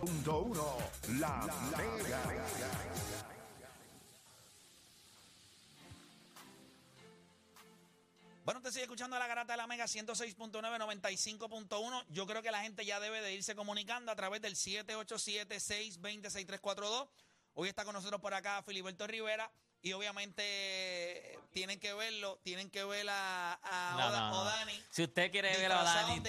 101.1 La Mega. Bueno, usted sigue escuchando La Garata de la Mega 106.9, 95.1. Yo creo que la gente ya debe de irse comunicando a través del 787-620-6342. Hoy está con nosotros por acá Filiberto Rivera y obviamente tienen que verlo, tienen que ver a Odani. Si usted quiere ver a Odani,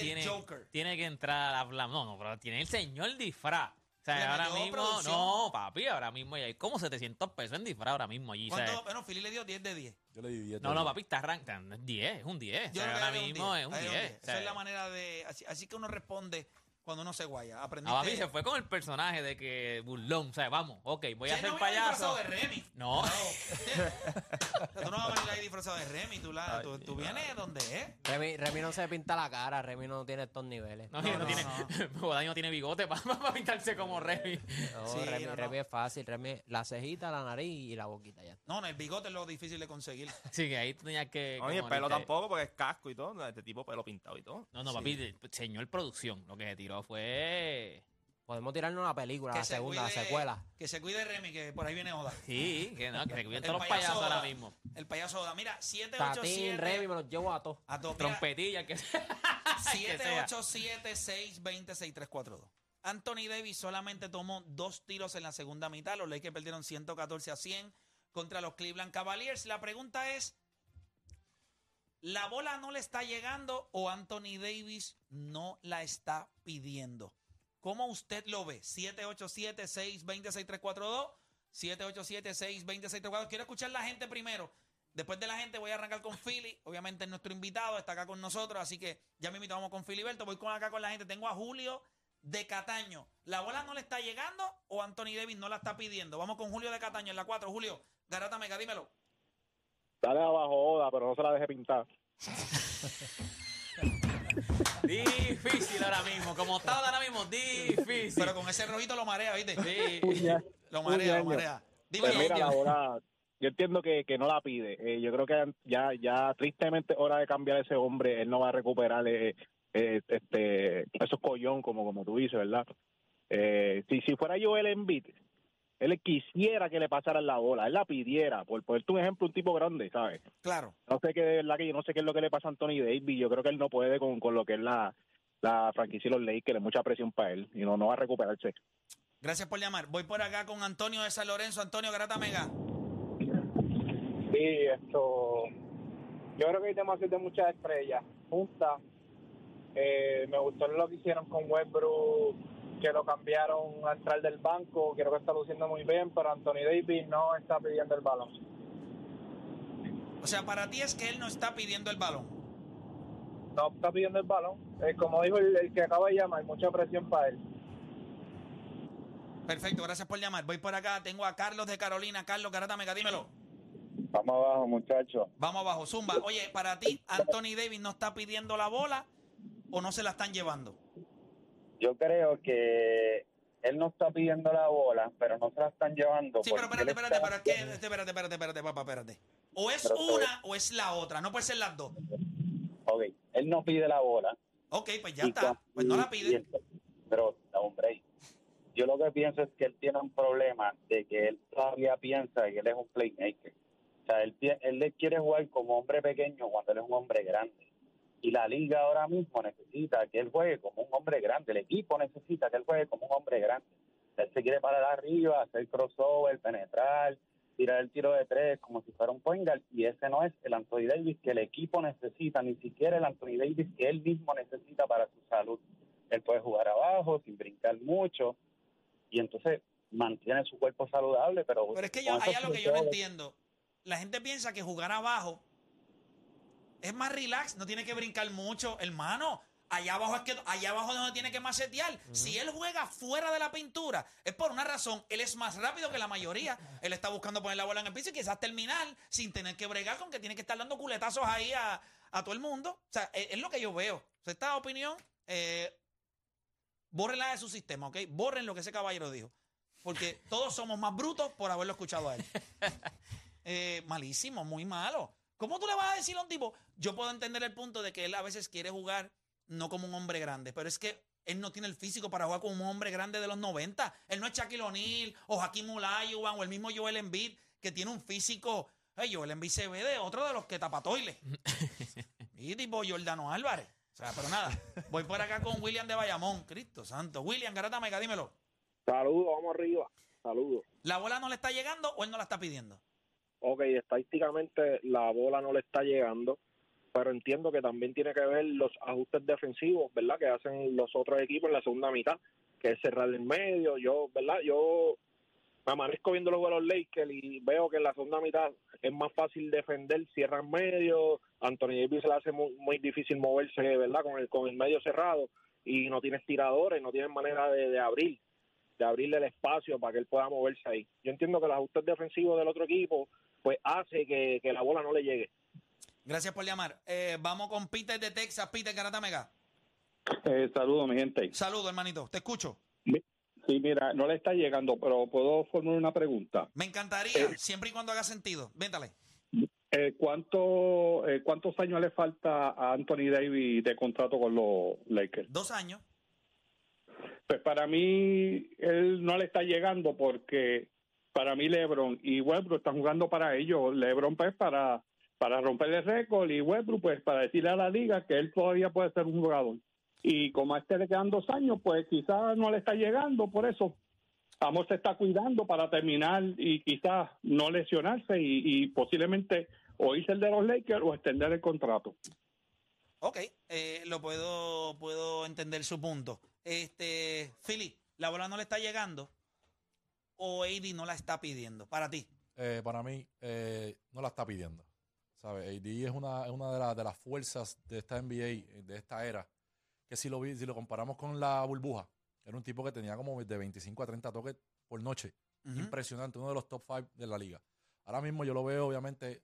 tiene que entrar a la... No, pero tiene el señor disfraz. O sea, ahora mismo, producción. No, papi, ahora mismo ya hay como 700 pesos en disfraz ahora mismo allí. Bueno, Fili le dio 10 de 10. Yo le di 10. No, papi, está arrancando. 10, es un 10. Yo ahora mismo es un 10. Esa es la manera de... Así que uno responde cuando uno se guaya. Aprendiste. A papi se fue con el personaje de que burlón, o sea, vamos, ok, voy a ser payaso. ¿Tú no vienes disfrazado de Remy? No. Tú no vas a venir ahí disfrazado de Remy, tú vienes donde es. Remy no se pinta la cara, Remy no tiene estos niveles. No. Odani no tiene bigote para pintarse como Remy. No, Remy es fácil, Remy, la cejita, la nariz y la boquita ya. No, el bigote es lo difícil de conseguir. Sí, que ahí tenía que... No, y el pelo tampoco, porque es casco y todo, este tipo pelo pintado y todo. No, papi, señor producción, lo que se tiró fue... Podemos tirarnos una película, la secuela. Que se cuide Remy, que por ahí viene Oda. Sí, que se cuiden todos los payasos Oda, ahora mismo. El payaso Oda. Mira, 787... Tatín, Remy, me los llevo a todos. A todos. Trompetilla, que sea. 787-620-6342. Anthony Davis solamente tomó 2 tiros en la segunda mitad. Los Lakers perdieron 114-100 contra los Cleveland Cavaliers. La pregunta es... ¿La bola no le está llegando o Anthony Davis no la está pidiendo? ¿Cómo usted lo ve? 787-620-6342, 787-620-6342. Quiero escuchar la gente primero. Después de la gente voy a arrancar con Philly. Obviamente es nuestro invitado, está acá con nosotros, así que ya me invitamos con Filiberto. Voy acá con la gente. Tengo a Julio de Cataño. ¿La bola no le está llegando o Anthony Davis no la está pidiendo? Vamos con Julio de Cataño en la 4. Julio, Garata Mega, dímelo. Dale abajo, Oda, pero no se la deje pintar. Difícil ahora mismo. Como está ahora mismo, difícil. Pero con ese rojito lo marea, ¿viste? Sí. Lo marea. Dime, pues mira, la bola, yo entiendo que no la pide. Yo creo que ya tristemente hora de cambiar a ese hombre. Él no va a recuperar esos collón, como tú dices, ¿verdad? Si fuera Joel Embiid, él quisiera que le pasaran la bola, él la pidiera, por ponerte un ejemplo, un tipo grande, ¿sabes? Claro. No sé qué es lo que le pasa a Anthony Davis, yo creo que él no puede con lo que es la franquicia y los Lakers, que le mucha presión para él, y no va a recuperarse. Gracias por llamar. Voy por acá con Antonio de San Lorenzo. Antonio, Garata Mega. Sí, yo creo que hay demasiado de muchas estrellas juntas. Me gustó lo que hicieron con Westbrook, que lo cambiaron al entrar del banco. Creo que está luciendo muy bien, pero Anthony Davis no está pidiendo el balón. O sea, para ti es que él no está pidiendo el balón. No está pidiendo el balón. Como dijo el que acaba de llamar, mucha presión para él. Perfecto, gracias por llamar. Voy por acá, tengo a Carlos de Carolina. Carlos, Garata Mega, dímelo. Vamos abajo, muchachos. Vamos abajo, Zumba. Oye, para ti, Anthony Davis no está pidiendo la bola o no se la están llevando. Yo creo que él no está pidiendo la bola, pero no se la están llevando. Sí, pero espérate. O es una o es la otra, no puede ser las dos. Ok, él no pide la bola. Ok, pues ya está, pues no la pide. Pero, hombre, yo lo que pienso es que él tiene un problema de que él todavía piensa que él es un playmaker. O sea, él le quiere jugar como hombre pequeño cuando él es un hombre grande. Y la liga ahora mismo necesita que él juegue como un hombre grande. El equipo necesita que él juegue como un hombre grande. Él se quiere parar arriba, hacer crossover, penetrar, tirar el tiro de tres como si fuera un point guard. Y ese no es el Anthony Davis que el equipo necesita, ni siquiera el Anthony Davis que él mismo necesita para su salud. Él puede jugar abajo sin brincar mucho y entonces mantiene su cuerpo saludable. Pero es que allá lo que yo no entiendo, la gente piensa que jugar abajo es más relax, no tiene que brincar mucho, hermano. Allá abajo es donde tiene que macetear. Si él juega fuera de la pintura, es por una razón. Él es más rápido que la mayoría. Él está buscando poner la bola en el piso y quizás terminar sin tener que bregar con que tiene que estar dando culetazos ahí a todo el mundo. O sea, es lo que yo veo. Esta opinión, bórrenla de su sistema, ¿ok? Borren lo que ese caballero dijo. Porque todos somos más brutos por haberlo escuchado a él. Malísimo, muy malo. ¿Cómo tú le vas a decir a un tipo? Yo puedo entender el punto de que él a veces quiere jugar no como un hombre grande, pero es que Él no tiene el físico para jugar con un hombre grande de los 90. Él no es Shaquille O'Neal o Hakeem Olajuwon o el mismo Joel Embiid, que tiene un físico. Hey, Joel Embiid se ve de otro de los que tapa toiles. Y tipo Jordano Álvarez. O sea, pero nada. Voy por acá con William de Bayamón. Cristo santo. William, garata mega, dímelo. Saludos, vamos arriba. Saludos. ¿La bola no le está llegando o él no la está pidiendo? Ok, estadísticamente la bola no le está llegando, pero entiendo que también tiene que ver los ajustes defensivos, ¿verdad?, que hacen los otros equipos en la segunda mitad, que es cerrar el medio. Yo, ¿verdad?, yo me amanezco viendo los juegos de los Lakers y veo que en la segunda mitad es más fácil defender, cierran medio, Anthony Davis se le hace muy, muy difícil moverse, ¿verdad?, con el medio cerrado, y no tienes tiradores, no tienes manera de abrirle el espacio para que él pueda moverse ahí. Yo entiendo que los ajustes defensivos del otro equipo pues hace que la bola no le llegue. Gracias por llamar. Vamos con Peter de Texas. Peter, garata mega. Saludos, mi gente. Saludos, hermanito. Te escucho. Sí, mira, no le está llegando, pero puedo formular una pregunta. Me encantaría, siempre y cuando haga sentido. Véntale. ¿Cuántos años le falta a Anthony Davis de contrato con los Lakers? 2 años. Pues para mí, él no le está llegando porque para mí LeBron y Westbrook están jugando para ellos. LeBron pues para romper el récord y Westbrook pues para decirle a la liga que él todavía puede ser un jugador. Y como a este le quedan 2 años, pues quizás no le está llegando por eso. Amor se está cuidando para terminar y quizás no lesionarse y posiblemente o irse el de los Lakers o extender el contrato. Ok, lo puedo entender su punto. Philly, la bola no le está llegando o AD no la está pidiendo, para ti. Para mí, no la está pidiendo. ¿Sabe? AD es una de las fuerzas de esta NBA, de esta era, que si lo comparamos con la burbuja, era un tipo que tenía como de 25 a 30 toques por noche. Uh-huh. Impresionante, uno de los top 5 de la liga. Ahora mismo yo lo veo, obviamente,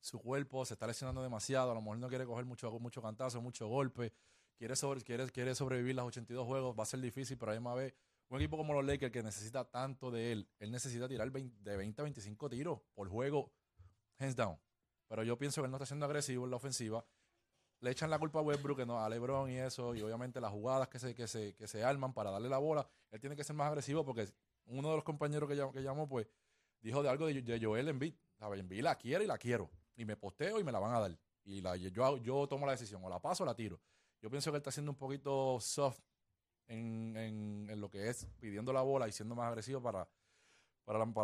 su cuerpo se está lesionando demasiado, a lo mejor no quiere coger mucho cantazo, mucho golpe, quiere sobrevivir las 82 juegos, va a ser difícil, pero a la misma vez, un equipo como los Lakers que necesita tanto de él necesita tirar de 20 a 25 tiros por juego, hands down. Pero yo pienso que él no está siendo agresivo en la ofensiva. Le echan la culpa a Westbrook, no, a LeBron y eso, y obviamente las jugadas que se arman para darle la bola, él tiene que ser más agresivo porque uno de los compañeros que llamó pues dijo de algo de Joel Embiid. Embiid la quiere y la quiero, y me posteo y me la van a dar. Y yo tomo la decisión, o la paso o la tiro. Yo pienso que él está siendo un poquito soft en lo que es pidiendo la bola y siendo más agresivo para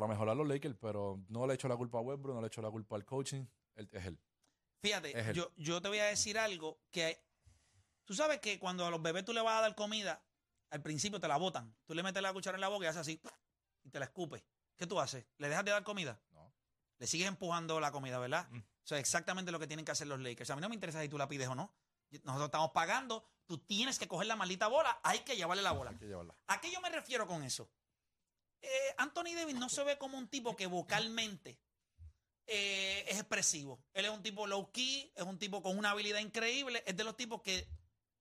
mejorar los Lakers, pero no le echo la culpa a Westbrook, no le echo la culpa al coaching, es él. Fíjate, es él. Yo te voy a decir algo que tú sabes que cuando a los bebés tú le vas a dar comida, al principio te la botan, tú le metes la cuchara en la boca y haces así y te la escupes. ¿Qué tú haces? ¿Le dejas de dar comida? No. Le sigues empujando la comida, ¿verdad? Mm. O sea, exactamente lo que tienen que hacer los Lakers. A mí no me interesa si tú la pides o no. Nosotros estamos pagando, tú tienes que coger la maldita bola, hay que llevarle la bola. ¿A qué yo me refiero con eso? Anthony Davis no se ve como un tipo que vocalmente es expresivo. Él es un tipo low key, es un tipo con una habilidad increíble, es de los tipos que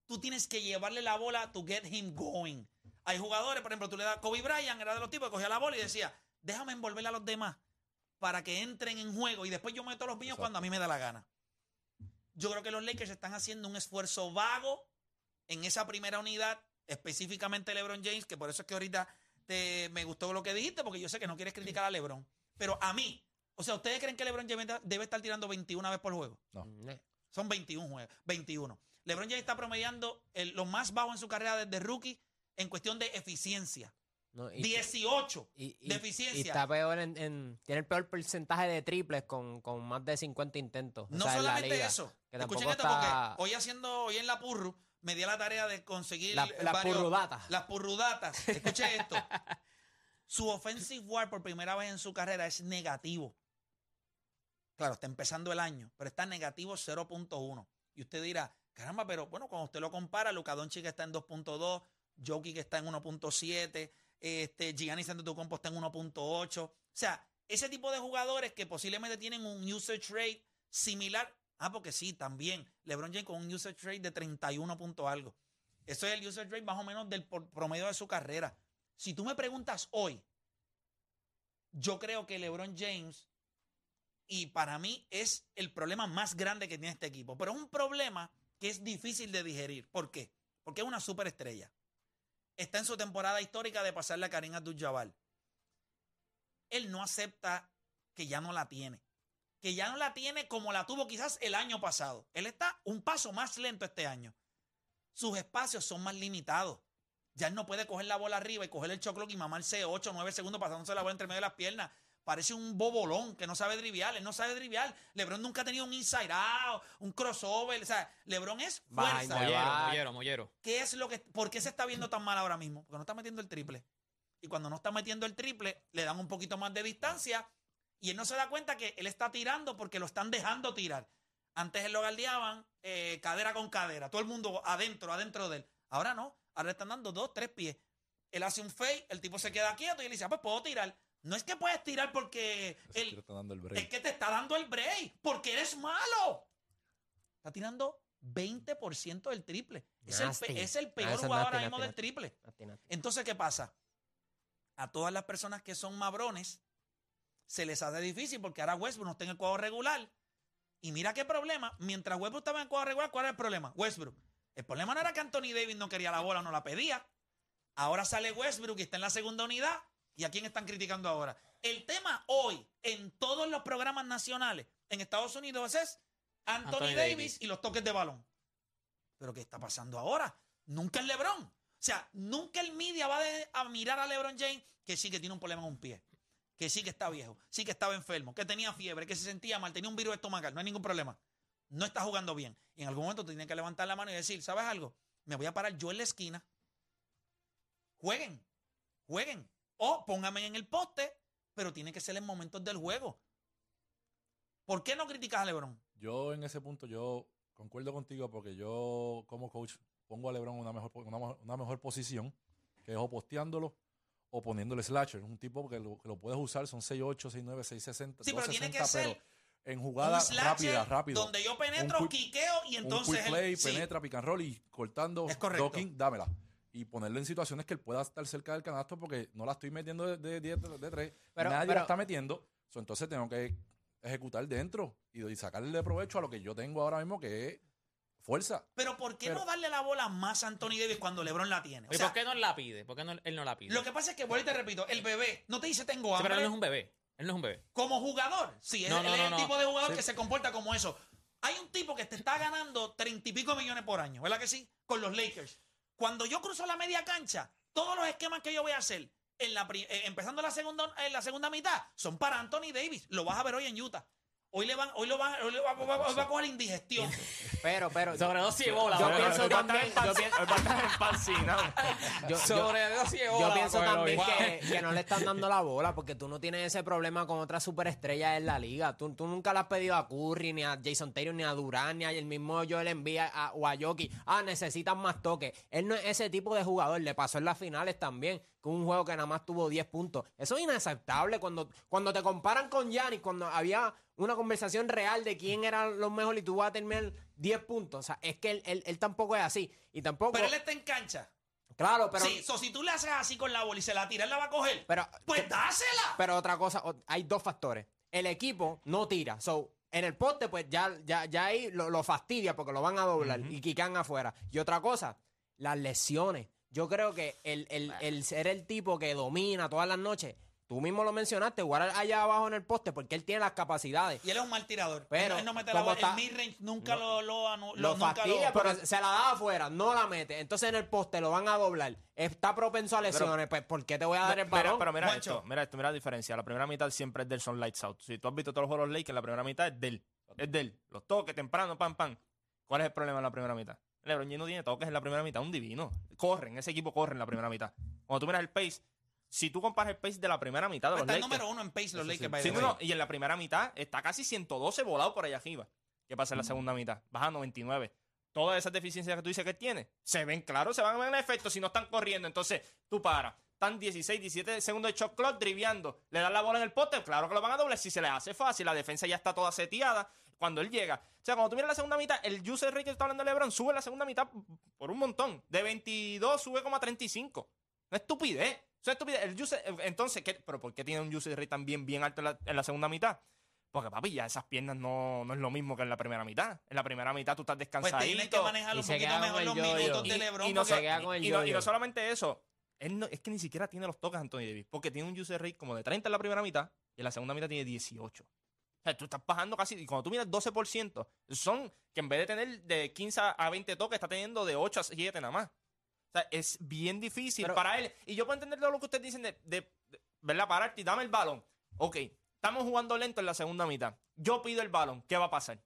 tú tienes que llevarle la bola to get him going. Hay jugadores, por ejemplo, tú le das Kobe Bryant, era de los tipos que cogía la bola y decía, déjame envolverla a los demás para que entren en juego y después yo meto a los míos. Exacto. Cuando a mí me da la gana. Yo creo que los Lakers están haciendo un esfuerzo vago en esa primera unidad, específicamente LeBron James, que por eso es que ahorita me gustó lo que dijiste, porque yo sé que no quieres criticar a LeBron. Pero a mí, o sea, ¿ustedes creen que LeBron James debe estar tirando 21 veces por juego? No. Son 21 juegos, 21. LeBron James está promediando lo más bajo en su carrera desde rookie en cuestión de eficiencia. No, 18 de eficiencia. Y está peor tiene el peor porcentaje de triples con más de 50 intentos. No, o sea, solamente en la liga, eso. Escuchen esto porque hoy en la Purru me di a la tarea de conseguir las purrudatas. Escuchen esto. Su offensive WAR por primera vez en su carrera es negativo. Claro, está empezando el año, pero está negativo 0.1. Y usted dirá, caramba, pero bueno, cuando usted lo compara, Luka Doncic que está en 2.2, Jokic que está en 1.7, Giannis Antetokounmpo está en 1.8. O sea, ese tipo de jugadores que posiblemente tienen un usage rate similar. Ah, porque sí, también. LeBron James con un usage rate de 31 punto algo. Eso es el usage rate más o menos del promedio de su carrera. Si tú me preguntas hoy, yo creo que LeBron James, y para mí es el problema más grande que tiene este equipo, pero es un problema que es difícil de digerir. ¿Por qué? porque es una superestrella. Está en su temporada histórica de pasarle a Kareem Abdul-Jabbar. Él no acepta que ya no la tiene. Que ya no la tiene como la tuvo quizás el año pasado. Él está un paso más lento este año. Sus espacios son más limitados. Ya él no puede coger la bola arriba y coger el choclo y mamarse 8 o 9 segundos pasándose la bola entre medio de las piernas. Parece un bobolón que no sabe driblar. Él no sabe driblar. LeBron nunca ha tenido un inside out, un crossover. O sea, LeBron es fuerza. Mollero. ¿Por qué se está viendo tan mal ahora mismo? Porque no está metiendo el triple. Y cuando no está metiendo el triple, le dan un poquito más de distancia y él no se da cuenta que él está tirando porque lo están dejando tirar. Antes él lo galdeaban cadera con cadera. Todo el mundo adentro de él. Ahora no. Ahora le están dando 2, 3 pies. Él hace un fake, el tipo se queda quieto y él dice, ah, pues puedo tirar. No es que puedes tirar porque es que te está dando el break, porque eres malo. Está tirando 20% del triple. Es el peor jugador ahora mismo del triple. Entonces, ¿qué pasa? A todas las personas que son mabrones se les hace difícil porque ahora Westbrook no está en el cuadro regular. Y mira qué problema. Mientras Westbrook estaba en el cuadro regular, ¿cuál era el problema? Westbrook. El problema no era que Anthony Davis no quería la bola, no la pedía. Ahora sale Westbrook y está en la segunda unidad. ¿Y a quién están criticando ahora? El tema hoy en todos los programas nacionales en Estados Unidos es Anthony Davis y los toques de balón. ¿Pero qué está pasando ahora? Nunca es LeBron. O sea, nunca el media va a mirar a LeBron James que sí que tiene un problema en un pie, que sí que está viejo, sí que estaba enfermo, que tenía fiebre, que se sentía mal, tenía un virus estomacal, no hay ningún problema. No está jugando bien. Y en algún momento tienen que levantar la mano y decir, ¿sabes algo? Me voy a parar yo en la esquina. Jueguen. O pónganme en el poste, pero tiene que ser en momentos del juego. ¿Por qué no criticas a LeBron? Yo en ese punto, yo concuerdo contigo porque yo como coach pongo a LeBron en una mejor posición, que es o posteándolo o poniéndole slasher. Un tipo que lo puedes usar, son 6'8", 6'9", 6'60". Sí, pero tiene que ser en jugada rápida. Donde yo penetro, quiqueo y entonces... penetra, pick and roll y cortando, docking, dámela. Y ponerlo en situaciones que él pueda estar cerca del canasto porque no la estoy metiendo de 3. Nadie la está metiendo. Entonces tengo que ejecutar dentro y sacarle provecho a lo que yo tengo ahora mismo que es... fuerza. Pero ¿por qué no darle la bola más a Anthony Davis cuando LeBron la tiene? ¿Y por qué no la pide? ¿Por qué él no la pide? Lo que pasa es que, te repito, el bebé no te dice tengo hambre. Sí, pero él no es un bebé. Como jugador. Sí, él es el tipo de jugador que se comporta como eso. Hay un tipo que te está ganando 30 y pico millones por año, ¿verdad que sí? Con los Lakers. Cuando yo cruzo la media cancha, todos los esquemas que yo voy a hacer, empezando en la segunda mitad, son para Anthony Davis. Lo vas a ver hoy en Utah. Hoy va a coger indigestión. Pero. Sobredosis de bola. Yo pienso también que no le están dando la bola porque tú no tienes ese problema con otras superestrellas en la liga. Tú nunca le has pedido a Curry, ni a Jason Tatum, ni a Durant, ni a el mismo Joel Embiid o a Jokic. Necesitan más toques. Él no es ese tipo de jugador. Le pasó en las finales también. Un juego que nada más tuvo 10 puntos. Eso es inaceptable. Cuando te comparan con Giannis, cuando había una conversación real de quién eran los mejores y tú vas a terminar 10 puntos. O sea, es que él tampoco es así. Y tampoco... Pero él está en cancha. Claro, pero... Sí, si tú le haces así con la bola y se la tira, él la va a coger. Pero, pues dásela. Pero otra cosa, hay dos factores. El equipo no tira. En el poste, pues ya ahí lo fastidia porque lo van a doblar y quican afuera. Y otra cosa, las lesiones. Yo creo que el ser el tipo que domina todas las noches, tú mismo lo mencionaste, jugar allá abajo en el poste porque él tiene las capacidades. Y él es un mal tirador. Pero él no mete la bola. El midrange nunca lo fastidia, pero se la da afuera, no la mete. Entonces en el poste lo van a doblar. Está propenso a lesiones. Pues ¿por qué te voy a dar el balón? Pero mira esto, mira la diferencia. La primera mitad siempre es del son lights out. Si tú has visto todos los juegos de los Lakers, la primera mitad es del. Los toques temprano, pam, pam. ¿Cuál es el problema en la primera mitad? LeBron James no tiene toques en la primera mitad, un divino. Ese equipo corre en la primera mitad. Cuando tú miras el pace, si tú comparas el pace de la primera mitad de los Lakers... Está el número 1 en pace los Lakers. Sí, y en la primera mitad está casi 112 volado por allá arriba. ¿Qué pasa en la segunda mitad? Baja a 99. Todas esas deficiencias que tú dices que tiene, se ven claro, se van a ver en efecto si no están corriendo. Entonces, tú paras. Están 16, 17 segundos de shot clock driviando. Le dan la bola en el poste, claro que lo van a doblar. Si se les hace fácil, la defensa ya está toda seteada. Cuando él llega, o sea, cuando tú miras la segunda mitad, el user rate que está hablando de LeBron sube la segunda mitad por un montón. De 22 sube como a 35. Una estupidez. Eso es estupidez. Entonces, ¿pero por qué tiene un user rate tan bien alto en la segunda mitad? Porque, papi, ya esas piernas no es lo mismo que en la primera mitad. En la primera mitad tú estás descansadito. Pues tienes que manejar un poquito mejor los minutos de LeBron. Y no solamente eso, él no, es que ni siquiera tiene los toques Anthony Davis, porque tiene un usage rate como de 30 en la primera mitad y en la segunda mitad tiene 18. O sea, tú estás bajando casi, y cuando tú miras 12%, son que en vez de tener de 15 a 20 toques, está teniendo de 8 a 7 nada más. O sea, es bien difícil para él. Y yo puedo entender lo que ustedes dicen de ¿verdad? Pararte y dame el balón. Ok. Estamos jugando lento en la segunda mitad. Yo pido el balón. ¿Qué va a pasar?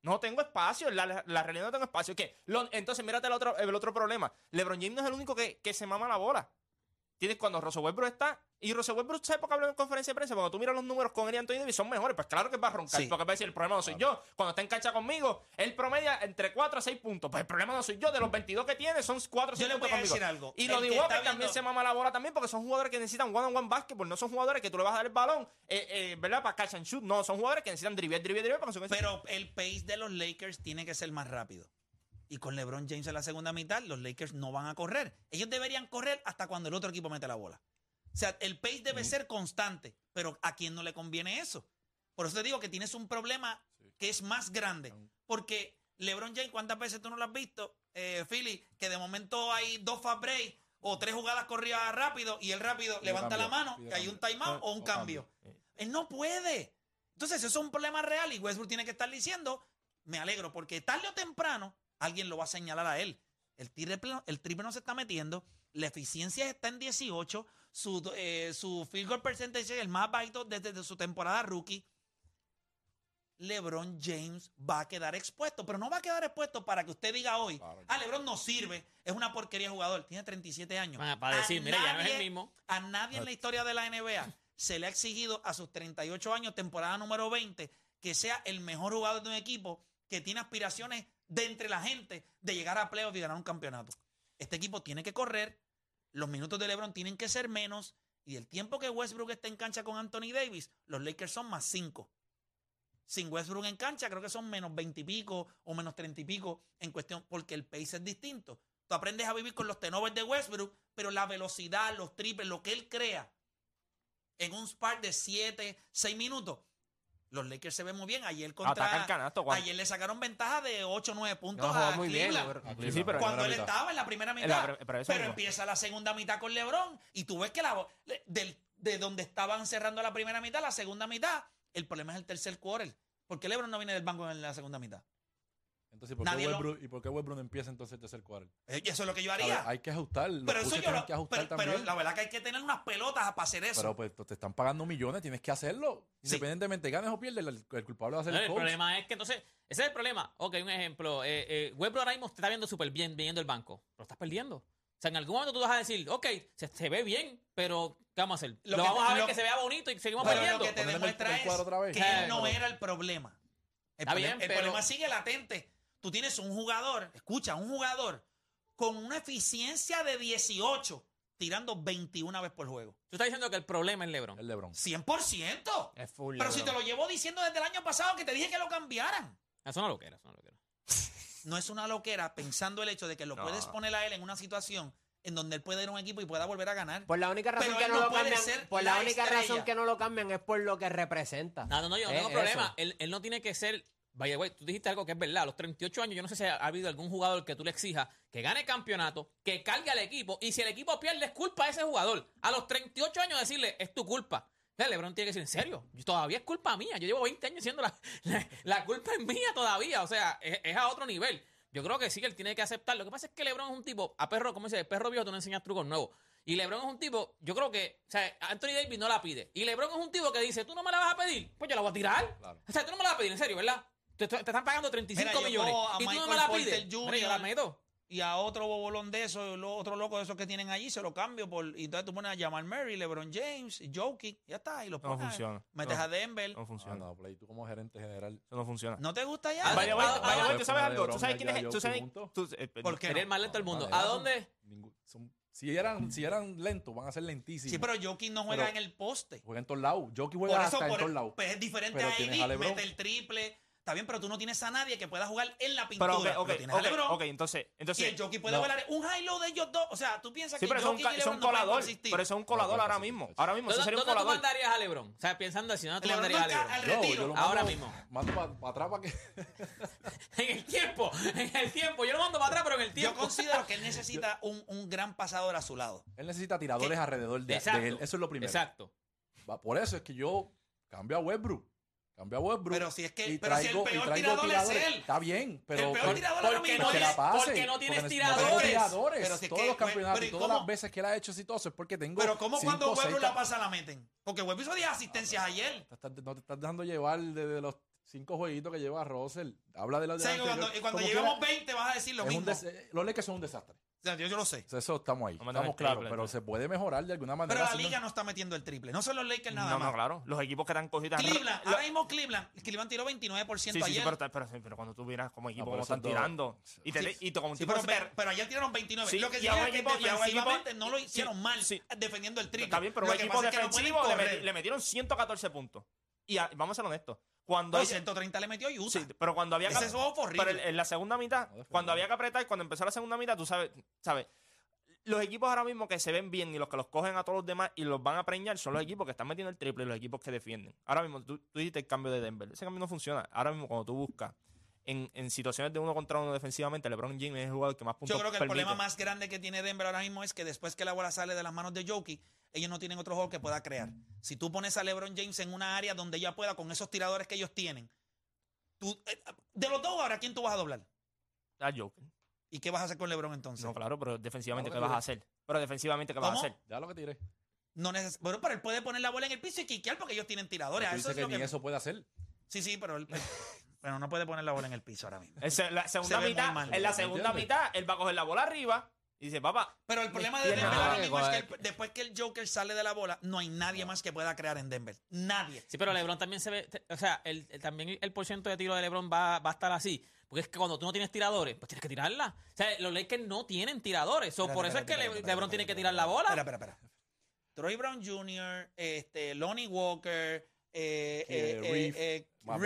No tengo espacio. La realidad no tengo espacio. ¿Qué? Entonces, mírate el otro problema. LeBron James no es el único que se mama la bola. Tienes cuando Russell Westbrook está. Y Russell Westbrook, ¿sabes por qué habló en conferencia de prensa? Cuando tú miras los números con él y Anthony Davis, son mejores. Pues claro que va a roncar. Sí. Porque va a decir, el problema no soy yo. Cuando está en cancha conmigo, él promedia entre 4 a 6 puntos. Pues el problema no soy yo. De los 22 que tiene, son 4 o 6 puntos conmigo. Yo le voy a decir algo. Y lo digo que también se mama la bola también, porque son jugadores que necesitan one-on-one basketball. No son jugadores que tú le vas a dar el balón, ¿verdad? Para catch and shoot. No, son jugadores que necesitan dribbler. Pero el pace de los Lakers tiene que ser más rápido. Y con LeBron James en la segunda mitad, los Lakers no van a correr. Ellos deberían correr hasta cuando el otro equipo mete la bola. O sea, el pace debe ser constante, pero ¿a quién no le conviene eso? Por eso te digo que tienes un problema que es más grande. Porque LeBron James, ¿cuántas veces tú no lo has visto, Philly? Que de momento hay 2 fast break o 3 jugadas corridas rápido y él rápido levanta la mano, que hay un timeout o un cambio. Él no puede. Entonces, eso es un problema real y Westbrook tiene que estar diciendo, me alegro, porque tarde o temprano alguien lo va a señalar a él. El triple no se está metiendo, la eficiencia está en 18, su field goal percentage es el más bajito desde su temporada rookie. LeBron James va a quedar expuesto, pero no va a quedar expuesto para que usted diga hoy, LeBron no sirve, es una porquería jugador, tiene 37 años. Bueno, para decir, mira, ya no es el mismo. A nadie en la historia de la NBA se le ha exigido a sus 38 años, temporada número 20, que sea el mejor jugador de un equipo que tiene aspiraciones de entre la gente de llegar a playoffs y ganar un campeonato. Este equipo tiene que correr, los minutos de LeBron tienen que ser menos, y el tiempo que Westbrook está en cancha con Anthony Davis, los Lakers son más 5. Sin Westbrook en cancha, creo que son menos 20 y pico o menos 30 y pico en cuestión, porque el pace es distinto. Tú aprendes a vivir con los tenovers de Westbrook, pero la velocidad, los triples, lo que él crea en un spark de 7, 6 minutos. Los Lakers se ven muy bien. Ayer ayer le sacaron ventaja de 8 o 9 puntos a Cleveland. Pero cuando él estaba en la primera mitad. Pero empieza la segunda mitad con LeBron. Y tú ves que de donde estaban cerrando la primera mitad, la segunda mitad, el problema es el tercer quarter. Porque LeBron no viene del banco en la segunda mitad. Entonces, ¿por qué Westbrook no empieza entonces el tercer quarter? Eso es lo que yo haría. Ver, hay que ajustar. Pero la verdad que hay que tener unas pelotas para hacer eso. Pero pues te están pagando millones, tienes que hacerlo. Independientemente ganes o pierdes, el culpable va a ser el coach. El problema es que entonces, ese es el problema. Ok, un ejemplo. Westbrook ahora mismo te está viendo súper bien viniendo el banco. Pero estás perdiendo. O sea, en algún momento tú vas a decir, ok, se ve bien, pero ¿qué vamos a hacer? Vamos a ver que se vea bonito y seguimos perdiendo. Pero lo que te demuestra es que él no era el problema. El problema sigue latente. Tú tienes un jugador, con una eficiencia de 18, tirando 21 veces por juego. Tú estás diciendo que el problema es LeBron. El LeBron. 100%. Es full LeBron. Pero si te lo llevo diciendo desde el año pasado que te dije que lo cambiaran. Eso no lo quiera, No es una loquera pensando el hecho de que lo puedes poner a él en una situación en donde él puede ir a un equipo y pueda volver a ganar. Por la única razón que no lo cambian es por lo que representa. No, yo no tengo problema. Él no tiene que ser... Vaya, güey, tú dijiste algo que es verdad. A los 38 años, yo no sé si ha habido algún jugador que tú le exijas que gane el campeonato, que cargue al equipo, y si el equipo pierde, es culpa de ese jugador. A los 38 años decirle, es tu culpa. LeBron tiene que decir, ¿en serio? Todavía es culpa mía. Yo llevo 20 años siendo la culpa es mía todavía. O sea, es a otro nivel. Yo creo que sí, él tiene que aceptar. Lo que pasa es que LeBron es un tipo, ¿cómo dice? Perro viejo, tú no enseñas trucos nuevos. Y LeBron es un tipo, yo creo que, o sea, Anthony Davis no la pide. Y LeBron es un tipo que dice, tú no me la vas a pedir, pues yo la voy a tirar. Claro. O sea, tú no me la vas a pedir, en serio, ¿verdad? Te están pagando 35 millones y tú no me la pides. Mira, yo la meto. Y a otro bobolón de esos, otro loco de esos que tienen allí, se lo cambio por... Y entonces tú pones a Jamal Murray, LeBron James, Jokic, ya está. Y los pones. No funciona. Metes a Denver. No funciona. Play, tú como gerente general... Eso no funciona. ¿No te gusta ya? Vaya, ¿tú sabes algo? ¿Tú sabes quién es? ¿Tú sabes? ¿Por qué? Eres el más lento del mundo. ¿A dónde? Si eran lentos, van a ser lentísimos. Sí, pero Jokic no juega en el poste. Juega en todos lados. Jokic juega hasta en todos lados. Pues es diferente a AD. Mete el triple... Está bien, pero tú no tienes a nadie que pueda jugar en la pintura. Pero tienes a LeBron. Entonces, y el Jokic puede volar un high-low de ellos dos. O sea, tú piensas que el Jokic y LeBron no pueden coexistir. Pero eso es un colador ahora mismo. Ahora mismo, eso sería un colador. ¿Dónde tú mandarías a LeBron? O sea, pensando así, ¿no? ¿Tú mandarías a LeBron? Al retiro. Ahora mismo. Mando para atrás para que... En el tiempo. Yo lo mando para atrás, pero en el tiempo. Yo considero que él necesita un gran pasador a su lado. Él necesita tiradores alrededor de él. Eso es lo primero. Exacto. Por eso es que yo cambio a Westbrook. Pero si es que el peor tirador es él. Está bien, pero el peor tirador es porque no tienes tiradores. Pero si todos los campeonatos, todas las veces que él ha hecho exitoso es porque tengo. Pero ¿cómo cuando Westbrook la pasa la meten? Porque Westbrook hizo 10 asistencias ayer. No te estás dejando llevar de los 5 jueguitos que lleva Russell. Habla de la y cuando llevemos 20 vas a decir lo mismo. Los Lakers son un desastre. Yo lo sé. Eso estamos ahí. Estamos claros, pero se puede mejorar de alguna manera. Pero la liga no está metiendo el triple. No son los Lakers nada más. No, claro. Los equipos que están cogidos... Cleveland. Ahora mismo Cleveland tiró 29% ayer. Sí, pero cuando tú miras como equipo, cómo están tirando. Pero ayer tiraron 29. Sí, lo que digo es que defensivamente no lo hicieron mal defendiendo el triple. Está bien, pero los equipos defensivos le metieron 114 puntos. Y vamos a ser honestos. Cuando 130 le metió Utah. Sí, pero cuando había que en la segunda mitad, cuando había que apretar, cuando empezó la segunda mitad, tú sabes, los equipos ahora mismo que se ven bien y los que los cogen a todos los demás y los van a preñar son los equipos que están metiendo el triple y los equipos que defienden. Ahora mismo, tú dijiste el cambio de Denver. Ese cambio no funciona. Ahora mismo, cuando tú buscas en situaciones de uno contra uno defensivamente, LeBron James es el jugador que más puntos permite. Yo creo que el problema más grande que tiene Denver ahora mismo es que después que la bola sale de las manos de Jokic, ellos no tienen otro juego que pueda crear. Si tú pones a LeBron James en una área donde ella pueda, con esos tiradores que ellos tienen, tú, de los dos ahora, ¿quién tú vas a doblar? A Jokic. ¿Y qué vas a hacer con LeBron entonces? No, claro, pero defensivamente, ¿qué vas a hacer? Ya lo que tiré. No bueno, pero él puede poner la bola en el piso y quiquear porque ellos tienen tiradores. Pero eso es que ni eso puede hacer. Sí, pero él... Pero no puede poner la bola en el piso ahora mismo. En la segunda mitad, él va a coger la bola arriba. Y dice, papá. Pero el problema de Denver ahora mismo es que después que el Joker sale de la bola, no hay nadie más que pueda crear en Denver. Nadie. Sí, pero LeBron también se ve. O sea, también el porcentaje de tiro de LeBron va a estar así. Porque es que cuando tú no tienes tiradores, pues tienes que tirarla. O sea, los Lakers no tienen tiradores. Por eso es que LeBron tiene que tirar la bola. Espera. Troy Brown Jr., Lonnie Walker, Reeves, Matt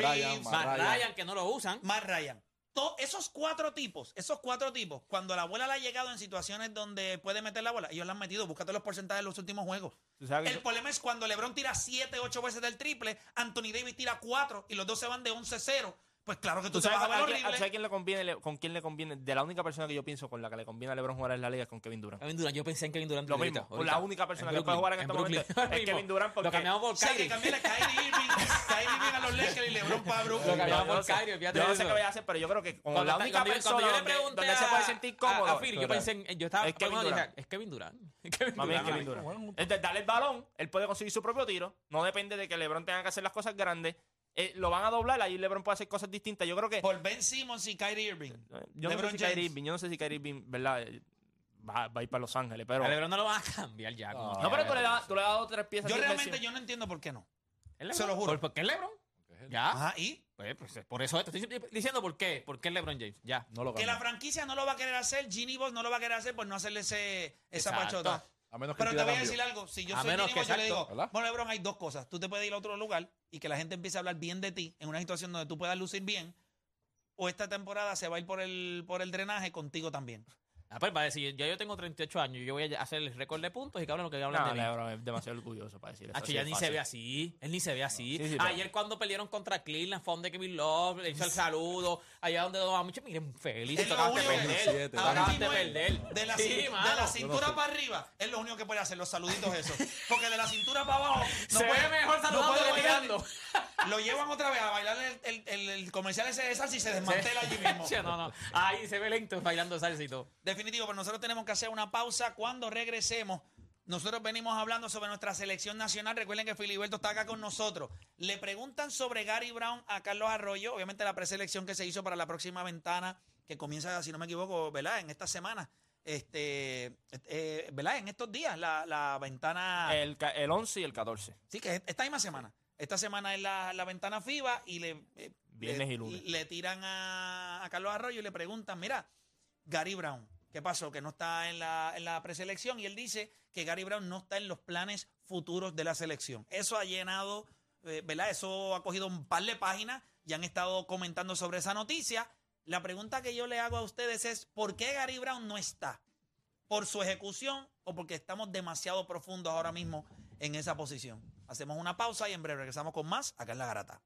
Ryan, que no lo usan. Matt Ryan. Esos cuatro tipos, cuando la bola la ha llegado en situaciones donde puede meter la bola, ellos la han metido. Búscate los porcentajes de los últimos juegos. El problema es cuando LeBron tira 7-8 veces del triple, Anthony Davis tira 4 y los dos se van de 11-0. Pues claro que tú te vas a ver horrible. ¿Sabes quién le conviene? ¿Con quién le conviene? De la única persona que yo pienso con la que le conviene a LeBron jugar en la liga es con Kevin Durant. Kevin Durant, yo pensé en Kevin Durant. Lo mismo. Ahorita. La única persona que puede jugar en este momento es Kevin Durant. Lo cambiamos por Kyrie. Sí, cambié a Kyrie Irving. Kyrie Irving a los Lakers y LeBron para Brooklyn. Lo cambiamos por Kyrie. Yo no sé qué voy a hacer, pero yo creo que con la única persona yo le pregunté donde se puede sentir cómodo. Yo pensé en... Yo estaba... Es Kevin Durant. Es Kevin Durant. Dale el balón. Él puede conseguir su propio tiro. No depende de que LeBron tenga que hacer las cosas grandes. Lo van a doblar, ahí LeBron puede hacer cosas distintas. Yo creo que... Por Ben Simmons y Kyrie Irving. Yo no sé si Kyrie Irving, ¿verdad? Va a ir para Los Ángeles, pero... A LeBron no lo van a cambiar ya. Pero tú le has dado 3 piezas. Yo realmente no entiendo por qué no. Se lo juro. ¿Por qué LeBron? ¿Ya? Ajá, ¿y? Pues por eso te estoy diciendo por qué. ¿Por qué LeBron James? Ya. No lo que la franquicia no lo va a querer hacer, Ginny Boss no lo va a querer hacer por no hacerle esa pachota. Pero te voy a decir algo. Si yo soy mínimo, yo le digo, bueno, LeBron, hay dos cosas. Tú te puedes ir a otro lugar y que la gente empiece a hablar bien de ti en una situación donde tú puedas lucir bien, o esta temporada se va a ir por el drenaje contigo también. Pues para decir, ya yo tengo 38 años, yo voy a hacer el récord de puntos y cabrón lo que hablan de mí. LeBron es demasiado orgulloso para decir eso. Ya ni se ve así, él ni se ve así. Sí, ayer cuando pelearon contra Cleveland, fue donde Kevin Love le hizo el saludo, allá donde Don Amucho, miren, feliz, acabaste de perder. De la cintura para arriba, es lo único que puede hacer, los saluditos esos. Porque de la cintura para abajo, no se puede, ve mejor saludando que peleando. Lo llevan otra vez a bailar el comercial ese de salsa y se desmantela allí mismo. No. Ahí se ve lento bailando salsa y todo. Definitivo, pero nosotros tenemos que hacer una pausa. Cuando regresemos, nosotros venimos hablando sobre nuestra selección nacional. Recuerden que Filiberto está acá con nosotros. Le preguntan sobre Gary Brown a Carlos Arroyo. Obviamente la preselección que se hizo para la próxima ventana, que comienza, si no me equivoco, ¿verdad? En esta semana. ¿Verdad? En estos días, la ventana... El 11 y el 14. Sí, que es esta misma semana. Esta semana es la ventana FIBA y viernes y lunes. Le tiran a Carlos Arroyo y le preguntan, mira, Gary Brown, ¿qué pasó? Que no está en la preselección. Y él dice que Gary Brown no está en los planes futuros de la selección. Eso ha llenado, ¿verdad? Eso ha cogido un par de páginas y han estado comentando sobre esa noticia. La pregunta que yo le hago a ustedes es, ¿por qué Gary Brown no está? ¿Por su ejecución o porque estamos demasiado profundos ahora mismo en esa posición? Hacemos una pausa y en breve regresamos con más acá en La Garata.